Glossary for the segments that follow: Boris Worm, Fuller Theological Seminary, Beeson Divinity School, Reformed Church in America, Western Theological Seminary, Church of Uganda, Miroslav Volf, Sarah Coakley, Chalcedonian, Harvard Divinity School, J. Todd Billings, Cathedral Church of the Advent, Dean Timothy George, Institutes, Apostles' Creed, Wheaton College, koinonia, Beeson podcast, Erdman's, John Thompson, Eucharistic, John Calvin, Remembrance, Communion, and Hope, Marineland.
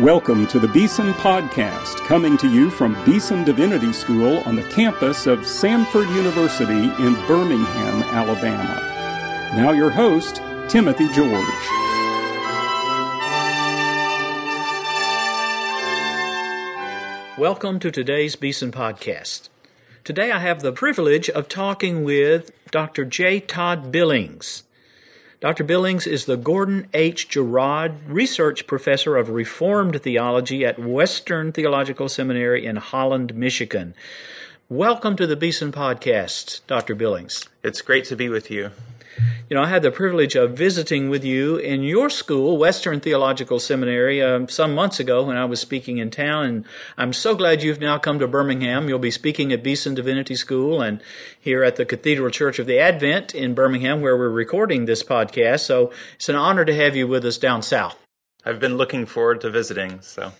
Welcome to the Beeson podcast, coming to you from Beeson Divinity School on the campus of Samford University in Birmingham, Alabama. Now your host, Timothy George. Welcome to today's Beeson podcast. Today I have the privilege of talking with Dr. J. Todd Billings. Dr. Billings is the Gordon H. Girard Research Professor of Reformed Theology at Western Theological Seminary in Holland, Michigan. Welcome to the Beeson podcast, Dr. Billings. It's great to be with you. You know, I had the privilege of visiting with you in your school, Western Theological Seminary, some months ago when I was speaking in town, and I'm so glad you've now come to Birmingham. You'll be speaking at Beeson Divinity School and here at the Cathedral Church of the Advent in Birmingham, where we're recording this podcast, so it's an honor to have you with us down south. I've been looking forward to visiting, so...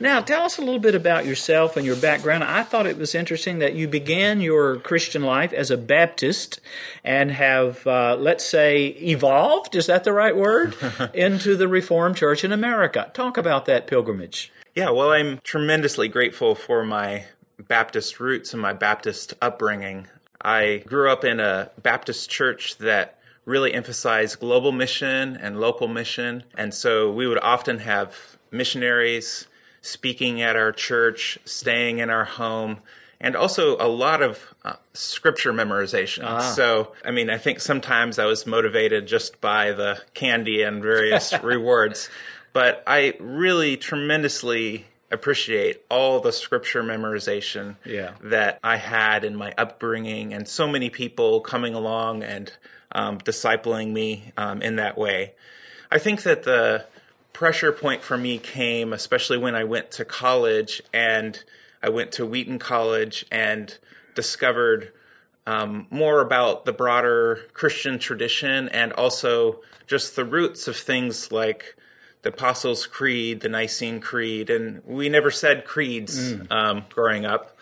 Now, tell us a little bit about yourself and your background. I thought it was interesting that you began your Christian life as a Baptist and have, let's say, evolved, is that the right word, into the Reformed Church in America. Talk about that pilgrimage. Yeah, well, I'm tremendously grateful for my Baptist roots and my Baptist upbringing. I grew up in a Baptist church that really emphasized global mission and local mission, and so we would often have missionaries speaking at our church, staying in our home, and also a lot of scripture memorization. So, I mean, I think sometimes I was motivated just by the candy and various rewards, but I really tremendously appreciate all the scripture memorization that I had in my upbringing, and so many people coming along and discipling me in that way. I think that the pressure point for me came, especially when I went to college, and I went to Wheaton College and discovered more about the broader Christian tradition and also just the roots of things like the Apostles' Creed, the Nicene Creed, and we never said creeds growing up,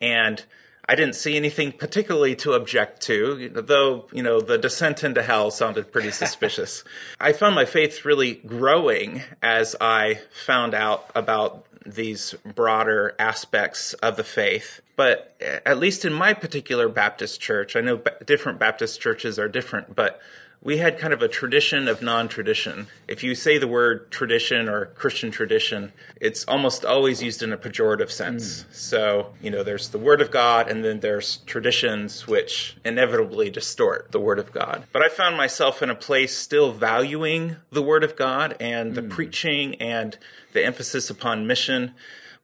and I didn't see anything particularly to object to, though, you know, the descent into hell sounded pretty suspicious. I found my faith really growing as I found out about these broader aspects of the faith. But at least in my particular Baptist church, I know different Baptist churches are different, but we had kind of a tradition of non-tradition. If you say the word tradition or Christian tradition, it's almost always used in a pejorative sense. So, you know, there's the Word of God, and then there's traditions which inevitably distort the Word of God. But I found myself in a place still valuing the Word of God and the preaching and the emphasis upon mission,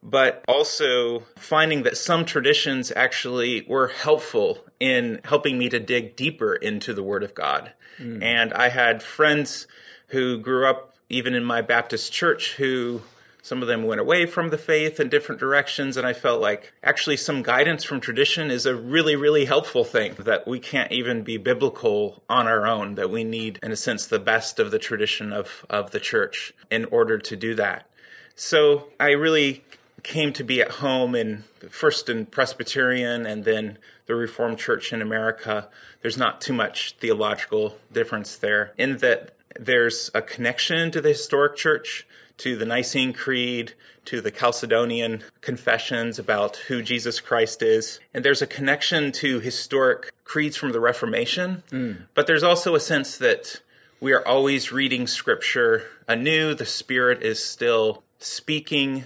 but also finding that some traditions actually were helpful in helping me to dig deeper into the Word of God. And I had friends who grew up even in my Baptist church who, some of them went away from the faith in different directions, and I felt like actually some guidance from tradition is a really, really helpful thing, that we can't even be biblical on our own, that we need, in a sense, the best of the tradition of the church in order to do that. So I really came to be at home first in Presbyterian and then the Reformed Church in America. There's not too much theological difference there, in that there's a connection to the historic church, to the Nicene Creed, to the Chalcedonian confessions about who Jesus Christ is. And there's a connection to historic creeds from the Reformation, but there's also a sense that we are always reading Scripture anew. The Spirit is still speaking.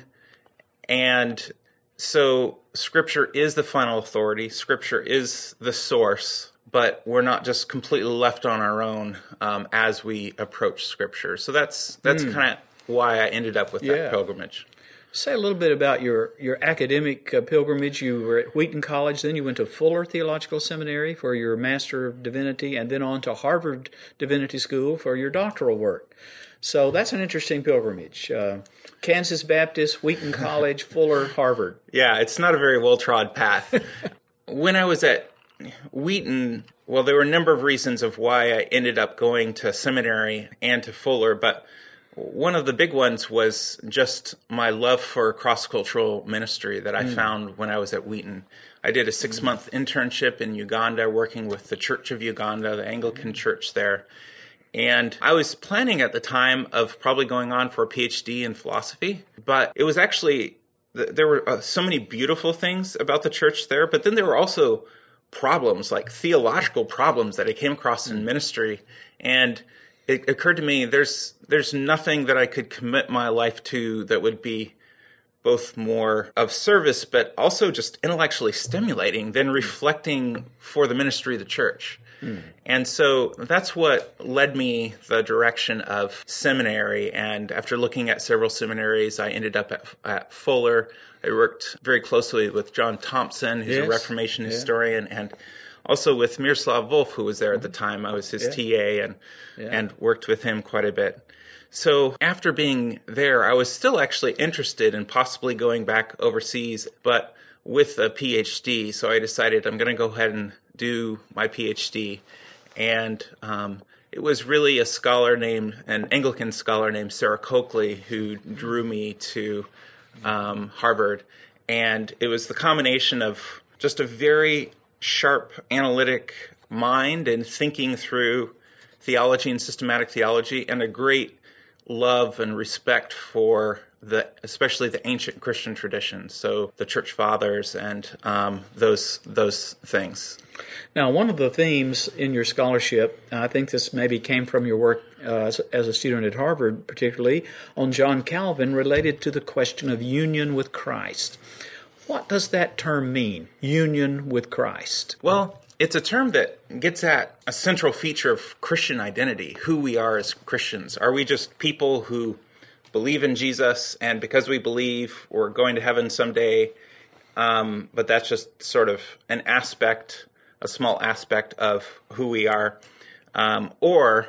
And so Scripture is the final authority. Scripture is the source, but we're not just completely left on our own as we approach Scripture. So that's kind of why I ended up with that pilgrimage. Say a little bit about your academic pilgrimage. You were at Wheaton College, then you went to Fuller Theological Seminary for your Master of Divinity, and then on to Harvard Divinity School for your doctoral work. So that's an interesting pilgrimage. Kansas Baptist, Wheaton College, Fuller, Harvard. Yeah, it's not a very well-trod path. When I was at Wheaton, well, there were a number of reasons of why I ended up going to seminary and to Fuller, but one of the big ones was just my love for cross-cultural ministry that I found when I was at Wheaton. I did a 6-month internship in Uganda, working with the Church of Uganda, the Anglican church there. And I was planning at the time of probably going on for a PhD in philosophy, but it was actually, there were so many beautiful things about the church there, but then there were also problems, like theological problems that I came across in ministry. And it occurred to me, there's nothing that I could commit my life to that would be both more of service, but also just intellectually stimulating than reflecting for the ministry of the church. Mm. And so that's what led me the direction of seminary. And after looking at several seminaries, I ended up at Fuller. I worked very closely with John Thompson, who's a Reformation historian, and also with Miroslav Volf, who was there at the time. I was his TA and worked with him quite a bit. So after being there, I was still actually interested in possibly going back overseas, but with a PhD. So I decided I'm going to go ahead and do my PhD. And it was really an Anglican scholar named Sarah Coakley who drew me to Harvard. And it was the combination of just a very sharp analytic mind and thinking through theology and systematic theology, and a great love and respect for especially the ancient Christian tradition, so the Church Fathers and those things. Now, one of the themes in your scholarship, I think this maybe came from your work as a student at Harvard, particularly on John Calvin, related to the question of union with Christ. What does that term mean, union with Christ? Well, it's a term that gets at a central feature of Christian identity, who we are as Christians. Are we just people who believe in Jesus, and because we believe, we're going to heaven someday, but that's just sort of an aspect, a small aspect of who we are? Or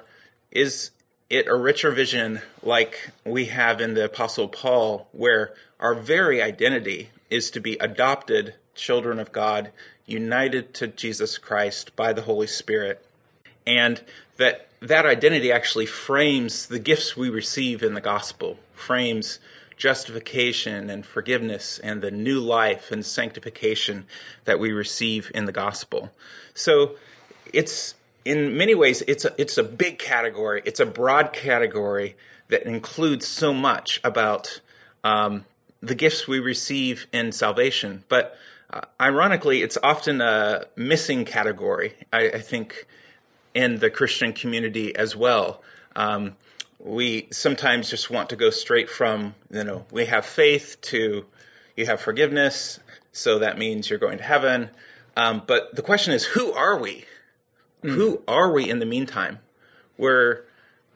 is it a richer vision like we have in the Apostle Paul, where our very identity is to be adopted children of God, united to Jesus Christ by the Holy Spirit, and that identity actually frames the gifts we receive in the gospel, frames justification and forgiveness and the new life and sanctification that we receive in the gospel. So it's, in many ways, it's a big category. It's a broad category that includes so much about the gifts we receive in salvation. But ironically, it's often a missing category, I think, in the Christian community as well. We sometimes just want to go straight from, we have faith to you have forgiveness, so that means you're going to heaven. But the question is, who are we? Mm. Who are we in the meantime? We're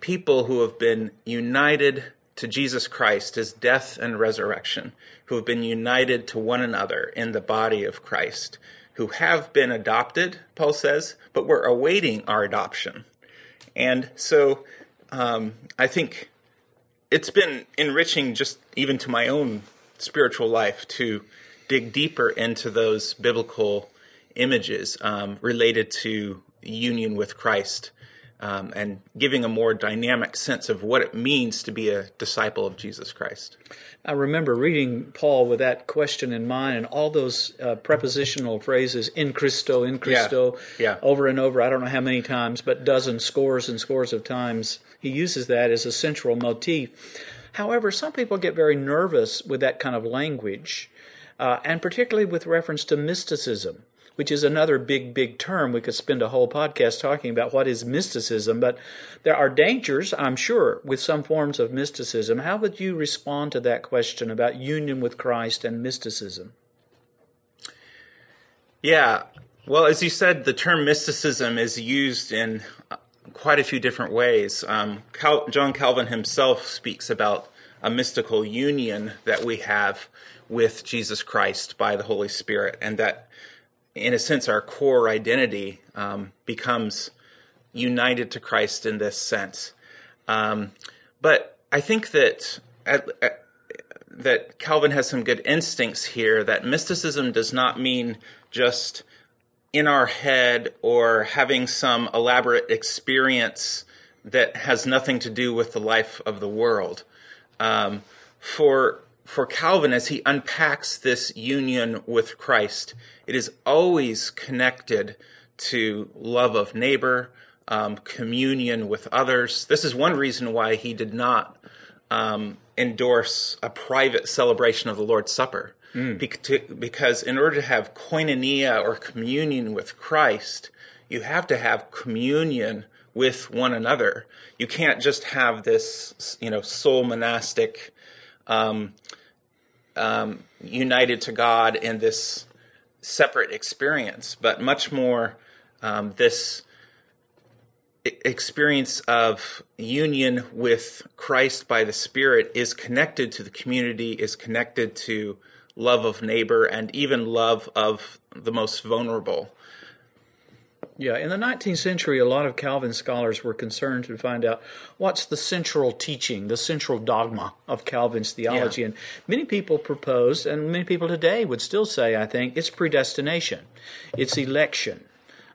people who have been united to Jesus Christ, his death and resurrection, who have been united to one another in the body of Christ, who have been adopted, Paul says, but we're awaiting our adoption. And so I think it's been enriching just even to my own spiritual life to dig deeper into those biblical images related to union with Christ. And giving a more dynamic sense of what it means to be a disciple of Jesus Christ. I remember reading Paul with that question in mind, and all those prepositional phrases, in Christo, over and over, I don't know how many times, but dozens, scores and scores of times. He uses that as a central motif. However, some people get very nervous with that kind of language, and particularly with reference to mysticism, which is another big term. We could spend a whole podcast talking about what is mysticism, but there are dangers, I'm sure, with some forms of mysticism. How would you respond to that question about union with Christ and mysticism? Yeah, well, as you said, the term mysticism is used in quite a few different ways. John Calvin himself speaks about a mystical union that we have with Jesus Christ by the Holy Spirit, and that, in a sense, our core identity becomes united to Christ in this sense. But I think that that Calvin has some good instincts here, that mysticism does not mean just in our head or having some elaborate experience that has nothing to do with the life of the world. For Calvin, as he unpacks this union with Christ, it is always connected to love of neighbor, communion with others. This is one reason why he did not endorse a private celebration of the Lord's Supper, because in order to have koinonia or communion with Christ, you have to have communion with one another. You can't just have this, sole monastic united to God in this separate experience, but much more this experience of union with Christ by the Spirit is connected to the community, is connected to love of neighbor, and even love of the most vulnerable. Yeah, in the 19th century, a lot of Calvin scholars were concerned to find out what's the central teaching, the central dogma of Calvin's theology. Yeah. And many people proposed, and many people today would still say, I think, it's predestination, it's election,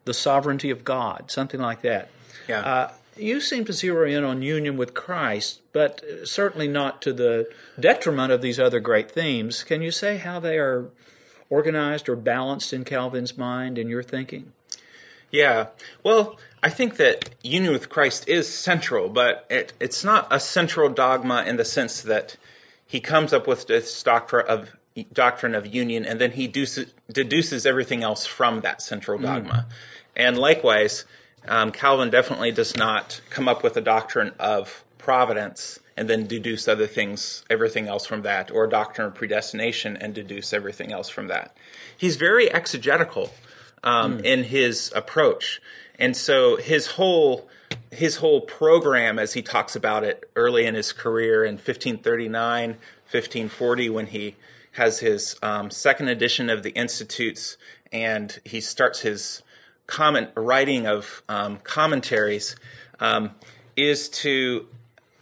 the sovereignty of God, something like that. Yeah. You seem to zero in on union with Christ, but certainly not to the detriment of these other great themes. Can you say how they are organized or balanced in Calvin's mind and your thinking? Yeah, well, I think that union with Christ is central, but it's not a central dogma in the sense that he comes up with this doctrine of union, and then he deduces everything else from that central dogma. And likewise, Calvin definitely does not come up with a doctrine of providence and then deduce everything else from that, or a doctrine of predestination and deduce everything else from that. He's very exegetical in his approach. And so his whole program, as he talks about it early in his career in 1539, 1540, when he has his second edition of the Institutes, and he starts his writing of commentaries, is to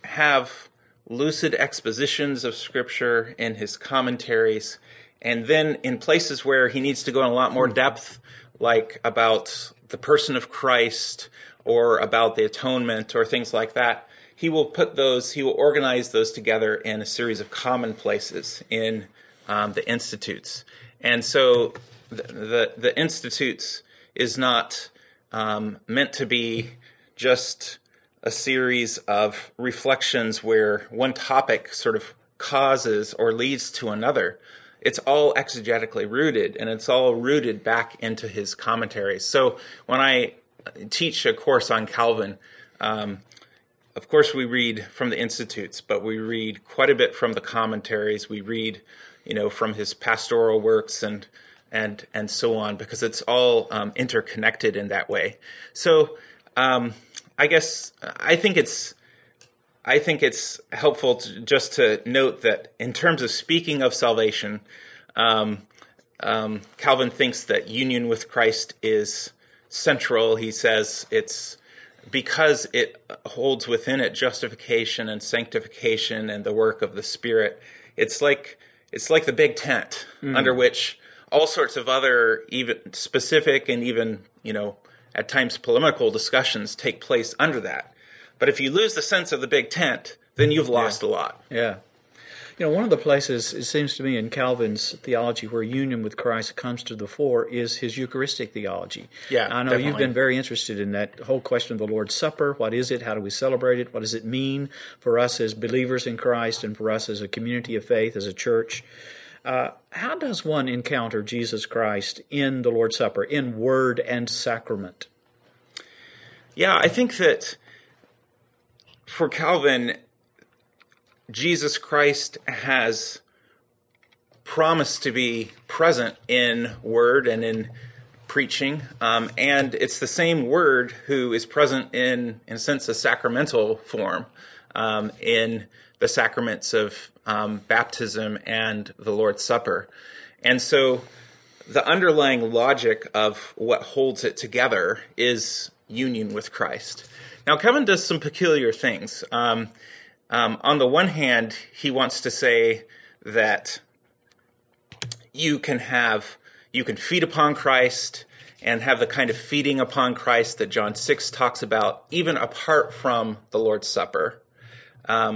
have lucid expositions of Scripture in his commentaries, and then in places where he needs to go in a lot more depth, like about the person of Christ or about the atonement or things like that, he will organize those together in a series of commonplaces in the Institutes. And so the Institutes is not meant to be just a series of reflections where one topic sort of causes or leads to another. It's all exegetically rooted, and it's all rooted back into his commentaries. So when I teach a course on Calvin, of course we read from the Institutes, but we read quite a bit from the commentaries. We read, from his pastoral works and so on, because it's all interconnected in that way. So I guess I think it's helpful to note that in terms of speaking of salvation, Calvin thinks that union with Christ is central. He says it's because it holds within it justification and sanctification and the work of the Spirit. It's like the big tent under which all sorts of other, even specific and even at times polemical discussions take place under that. But if you lose the sense of the big tent, then you've lost a lot. Yeah. One of the places, it seems to me, in Calvin's theology where union with Christ comes to the fore is his Eucharistic theology. Yeah, I know definitely. You've been very interested in that whole question of the Lord's Supper. What is it? How do we celebrate it? What does it mean for us as believers in Christ and for us as a community of faith, as a church? How does one encounter Jesus Christ in the Lord's Supper, in word and sacrament? Yeah, I think that for Calvin, Jesus Christ has promised to be present in word and in preaching, and it's the same word who is present in a sense, a sacramental form in the sacraments of baptism and the Lord's Supper. And so the underlying logic of what holds it together is union with Christ. Now, Calvin does some peculiar things. On the one hand, he wants to say that you can feed upon Christ and have the kind of feeding upon Christ that John 6 talks about, even apart from the Lord's Supper. On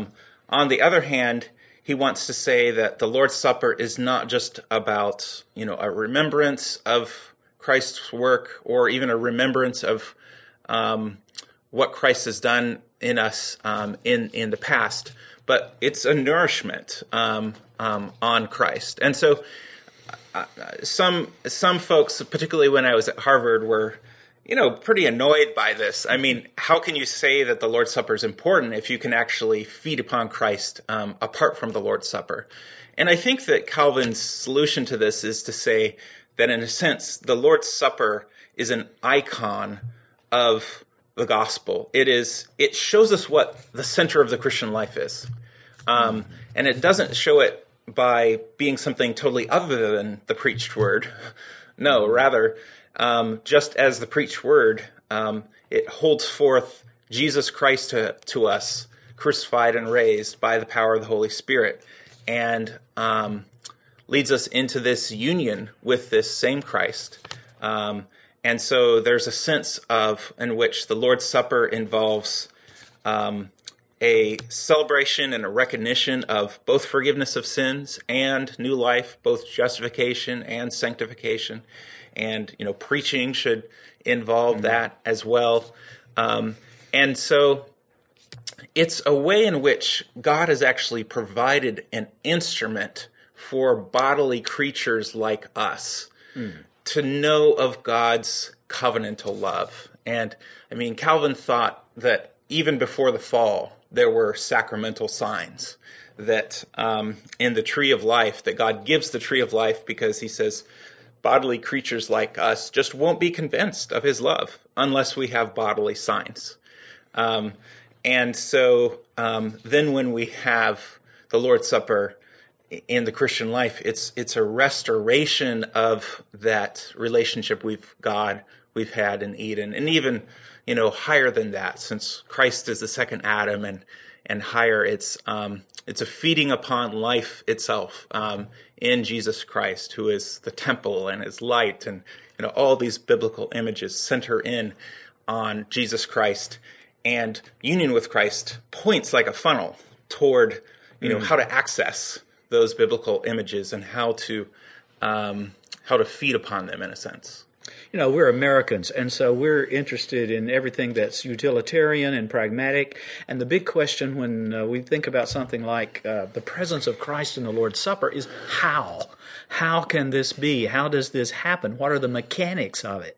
the other hand, he wants to say that the Lord's Supper is not just about a remembrance of Christ's work or even a remembrance of what Christ has done in us in the past, but it's a nourishment on Christ. And so some folks, particularly when I was at Harvard, were pretty annoyed by this. I mean, how can you say that the Lord's Supper is important if you can actually feed upon Christ apart from the Lord's Supper? And I think that Calvin's solution to this is to say that, in a sense, the Lord's Supper is an icon of the gospel. It shows us what the center of the Christian life is. And it doesn't show it by being something totally other than the preached word. No, rather, just as the preached word, it holds forth Jesus Christ to us, crucified and raised by the power of the Holy Spirit, and leads us into this union with this same Christ. And so there's a sense of in which the Lord's Supper involves a celebration and a recognition of both forgiveness of sins and new life, both justification and sanctification. And, preaching should involve that as well. And so it's a way in which God has actually provided an instrument for bodily creatures like us to know of God's covenantal love. And, Calvin thought that even before the fall, there were sacramental signs that in the tree of life, that God gives the tree of life because he says bodily creatures like us just won't be convinced of his love unless we have bodily signs. And so then when we have the Lord's Supper in the Christian life, it's a restoration of that relationship we've had in Eden, and even higher than that, since Christ is the second Adam, and higher, it's a feeding upon life itself in Jesus Christ, who is the temple and is light, and all these biblical images center in on Jesus Christ, and union with Christ points like a funnel toward how to access those biblical images and how to feed upon them, in a sense. We're Americans, and so we're interested in everything that's utilitarian and pragmatic. And the big question when we think about something like the presence of Christ in the Lord's Supper is how? How can this be? How does this happen? What are the mechanics of it?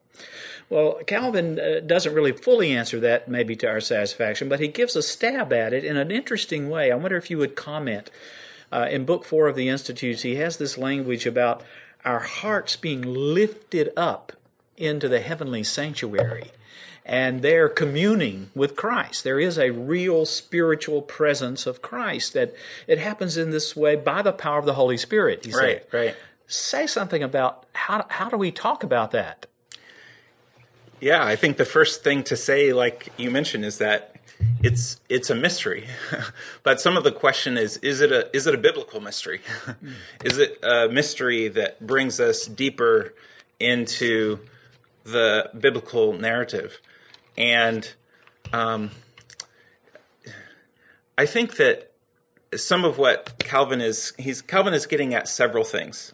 Well, Calvin doesn't really fully answer that, maybe to our satisfaction, but he gives a stab at it in an interesting way. I wonder if you would comment. In Book 4 of the Institutes, he has this language about our hearts being lifted up into the heavenly sanctuary, and they're communing with Christ. There is a real spiritual presence of Christ that it happens in this way by the power of the Holy Spirit. Right. Say something about how do we talk about that? Yeah, I think the first thing to say, like you mentioned, is that it's a mystery. But some of the question is it a biblical mystery? Is it a mystery that brings us deeper into the biblical narrative? And I think that some of what Calvin is getting at several things.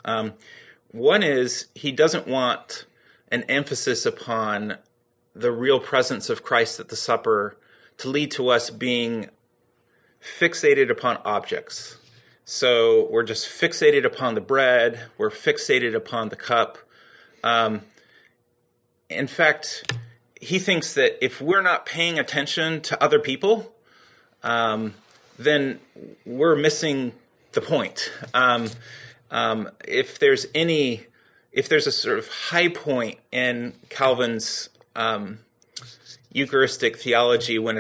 One is he doesn't want an emphasis upon the real presence of Christ at the supper to lead to us being fixated upon objects. So we're just fixated upon the bread, we're fixated upon the cup. In fact, he thinks that if we're not paying attention to other people, then we're missing the point. If there's a sort of high point in Calvin's Eucharistic theology when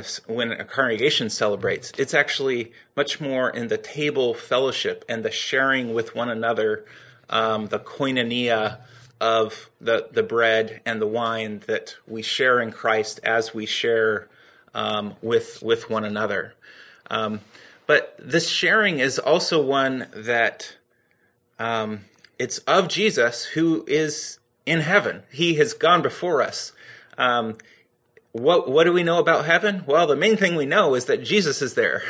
a congregation celebrates, it's actually much more in the table fellowship and the sharing with one another, the koinonia of the bread and the wine that we share in Christ as we share with one another. But this sharing is also one that it's of Jesus, who is in heaven. He has gone before us. What do we know about heaven? Well, the main thing we know is that Jesus is there.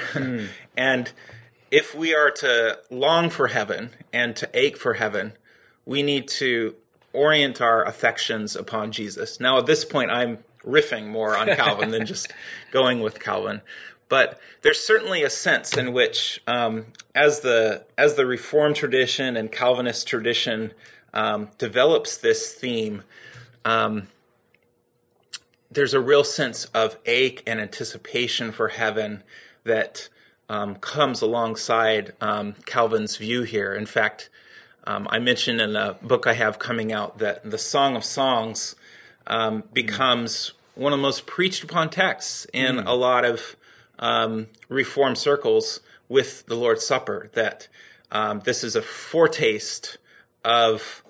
And if we are to long for heaven and to ache for heaven, we need to orient our affections upon Jesus. Now, at this point, I'm riffing more on Calvin than just going with Calvin. But there's certainly a sense in which, as the Reformed tradition and Calvinist tradition develops this theme, there's a real sense of ache and anticipation for heaven that comes alongside Calvin's view here. In fact, I mentioned in a book I have coming out that the Song of Songs becomes one of the most preached upon texts in a lot of Reform circles with the Lord's Supper, that this is a foretaste of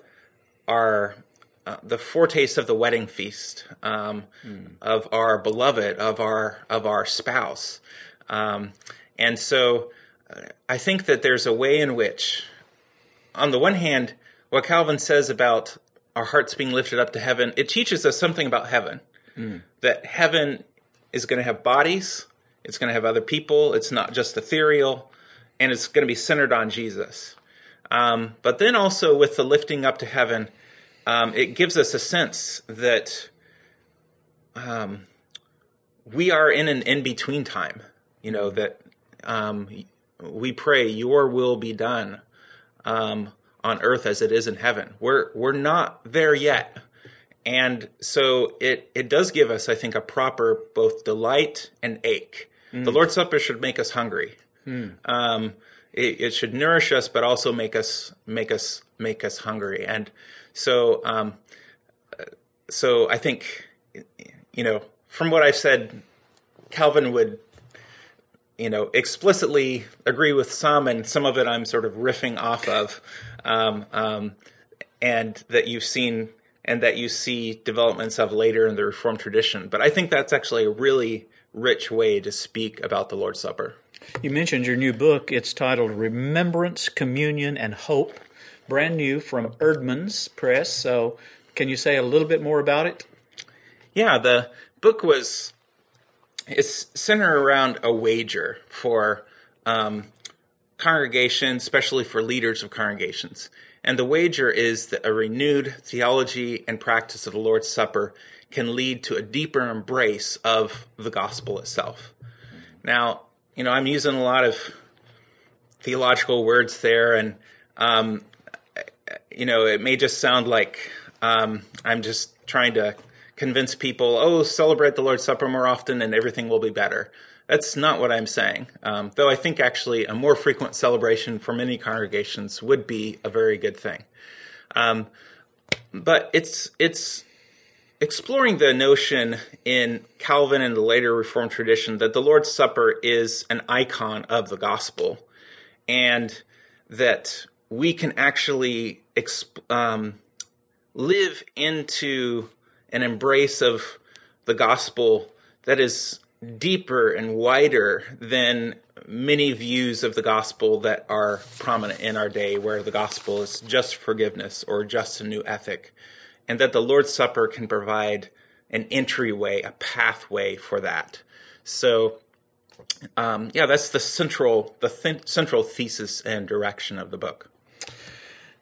the foretaste of the wedding feast, of our beloved, of our spouse. And so I think that there's a way in which, on the one hand, what Calvin says about our hearts being lifted up to heaven, it teaches us something about heaven, that heaven is going to have bodies, it's going to have other people, it's not just ethereal, and it's going to be centered on Jesus. But then also with the lifting up to heaven, it gives us a sense that we are in an in-between time, you know, that we pray, your will be done on earth as it is in heaven. We're not there yet. And so it does give us, I think, a proper both delight and ache. The Lord's Supper should make us hungry. It should nourish us, but also make us hungry. And so, so I think, you know, from what I've said, Calvin would, you know, explicitly agree with some, and some of it I'm sort of riffing off of, and that you've seen and that you see developments of later in the Reformed tradition. But I think that's actually a really rich way to speak about the Lord's Supper. You mentioned your new book. It's titled Remembrance, Communion, and Hope, brand new from Erdman's Press. So can you say a little bit more about it? Yeah, the book is centered around a wager for congregations, especially for leaders of congregations. And the wager is that a renewed theology and practice of the Lord's Supper can lead to a deeper embrace of the gospel itself. Now, you know, I'm using a lot of theological words there, and, you know, it may just sound like I'm just trying to convince people, oh, celebrate the Lord's Supper more often and everything will be better. That's not what I'm saying, though I think actually a more frequent celebration for many congregations would be a very good thing. But it's exploring the notion in Calvin and the later Reformed tradition that the Lord's Supper is an icon of the gospel, and that we can actually live into an embrace of the gospel that is deeper and wider than many views of the gospel that are prominent in our day, where the gospel is just forgiveness or just a new ethic, and that the Lord's Supper can provide an entryway, a pathway for that. So, yeah, that's the central thesis and direction of the book.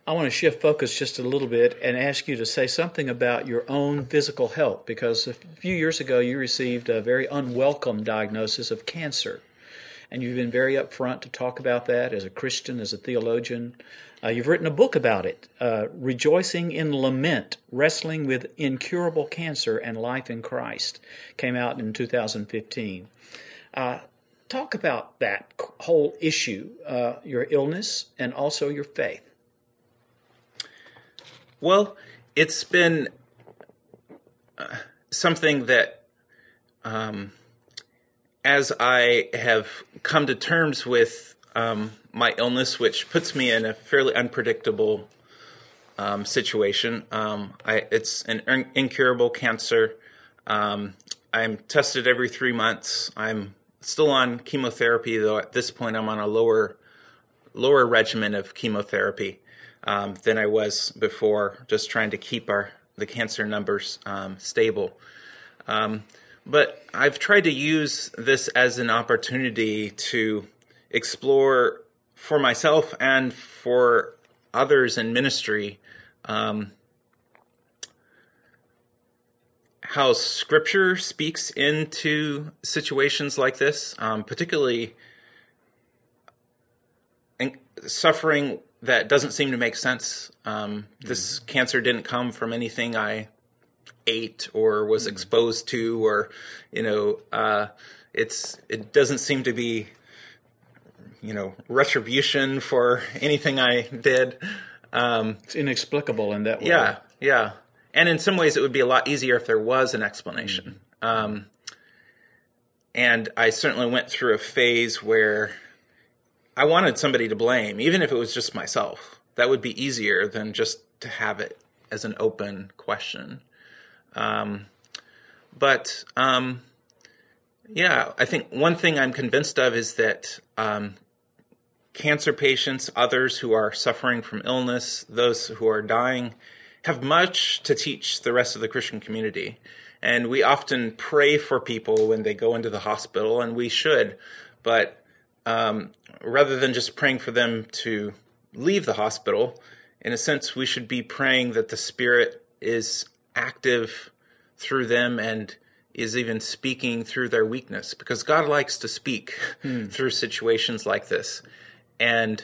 I want to shift focus just a little bit and ask you to say something about your own physical health, because a few years ago you received a very unwelcome diagnosis of cancer, and you've been very upfront to talk about that as a Christian, as a theologian. You've written a book about it, Rejoicing in Lament, Wrestling with Incurable Cancer and Life in Christ, came out in 2015. Talk about that whole issue, your illness and also your faith. Well, it's been something that, as I have come to terms with my illness, which puts me in a fairly unpredictable situation, it's an incurable cancer. I'm tested every 3 months. I'm still on chemotherapy, though at this point I'm on a lower regimen of chemotherapy than I was before, just trying to keep the cancer numbers stable. But I've tried to use this as an opportunity to explore for myself and for others in ministry how Scripture speaks into situations like this, particularly suffering that doesn't seem to make sense. This cancer didn't come from anything I ate or was exposed to, or it doesn't seem to be retribution for anything I did. It's inexplicable in that way. Yeah. And in some ways, it would be a lot easier if there was an explanation. And I certainly went through a phase where I wanted somebody to blame, even if it was just myself. That would be easier than just to have it as an open question. I think one thing I'm convinced of is that cancer patients, others who are suffering from illness, those who are dying, have much to teach the rest of the Christian community. And we often pray for people when they go into the hospital, and we should. But rather than just praying for them to leave the hospital, in a sense, we should be praying that the Spirit is active through them and is even speaking through their weakness, because God likes to speak through situations like this. And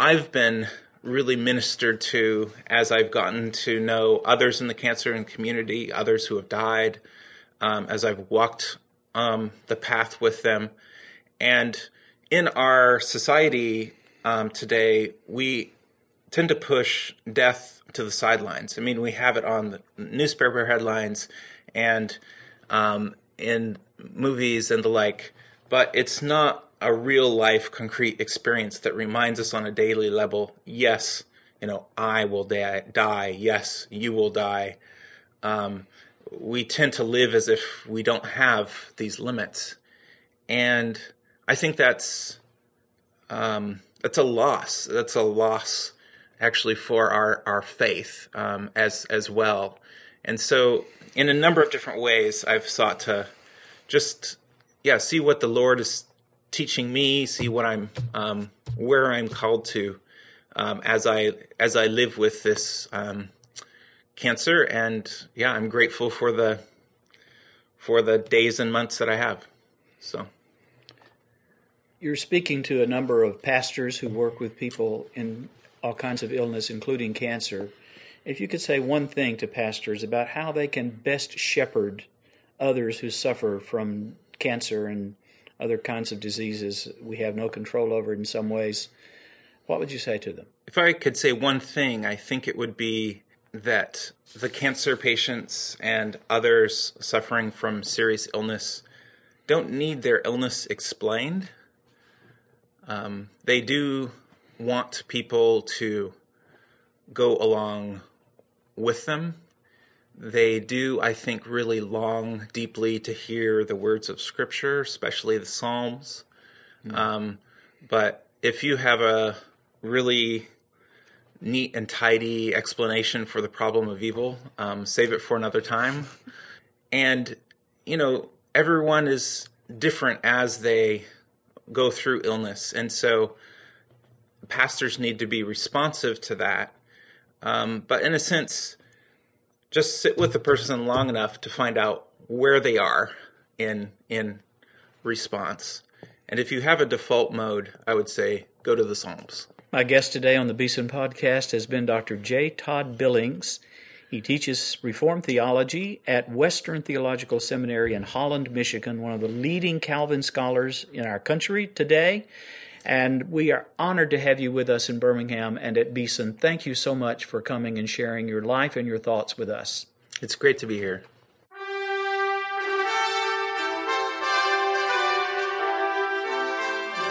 I've been really ministered to as I've gotten to know others in the cancer community, others who have died, as I've walked the path with them. And in our society today, we tend to push death to the sidelines. I mean, we have it on the newspaper headlines and in movies and the like, but it's not a real-life, concrete experience that reminds us on a daily level, yes, I will die, yes, you will die. We tend to live as if we don't have these limits. And I think that's a loss. That's a loss, actually, for our faith as well. And so, in a number of different ways, I've sought to just, see what the Lord is teaching me, see what I'm, where I'm called to, as I live with this cancer, and I'm grateful for the days and months that I have. So, you're speaking to a number of pastors who work with people in all kinds of illness, including cancer. If you could say one thing to pastors about how they can best shepherd others who suffer from cancer and other kinds of diseases we have no control over in some ways, what would you say to them? If I could say one thing, I think it would be that the cancer patients and others suffering from serious illness don't need their illness explained. They do want people to go along with them. They do, I think, really long deeply to hear the words of Scripture, especially the Psalms. But if you have a really neat and tidy explanation for the problem of evil, save it for another time. And, everyone is different as they go through illness. And so pastors need to be responsive to that. But in a sense, just sit with the person long enough to find out where they are in response. And if you have a default mode, I would say go to the Psalms. My guest today on the Beeson podcast has been Dr. J. Todd Billings. He teaches Reformed theology at Western Theological Seminary in Holland, Michigan, one of the leading Calvin scholars in our country today. And we are honored to have you with us in Birmingham and at Beeson. Thank you so much for coming and sharing your life and your thoughts with us. It's great to be here.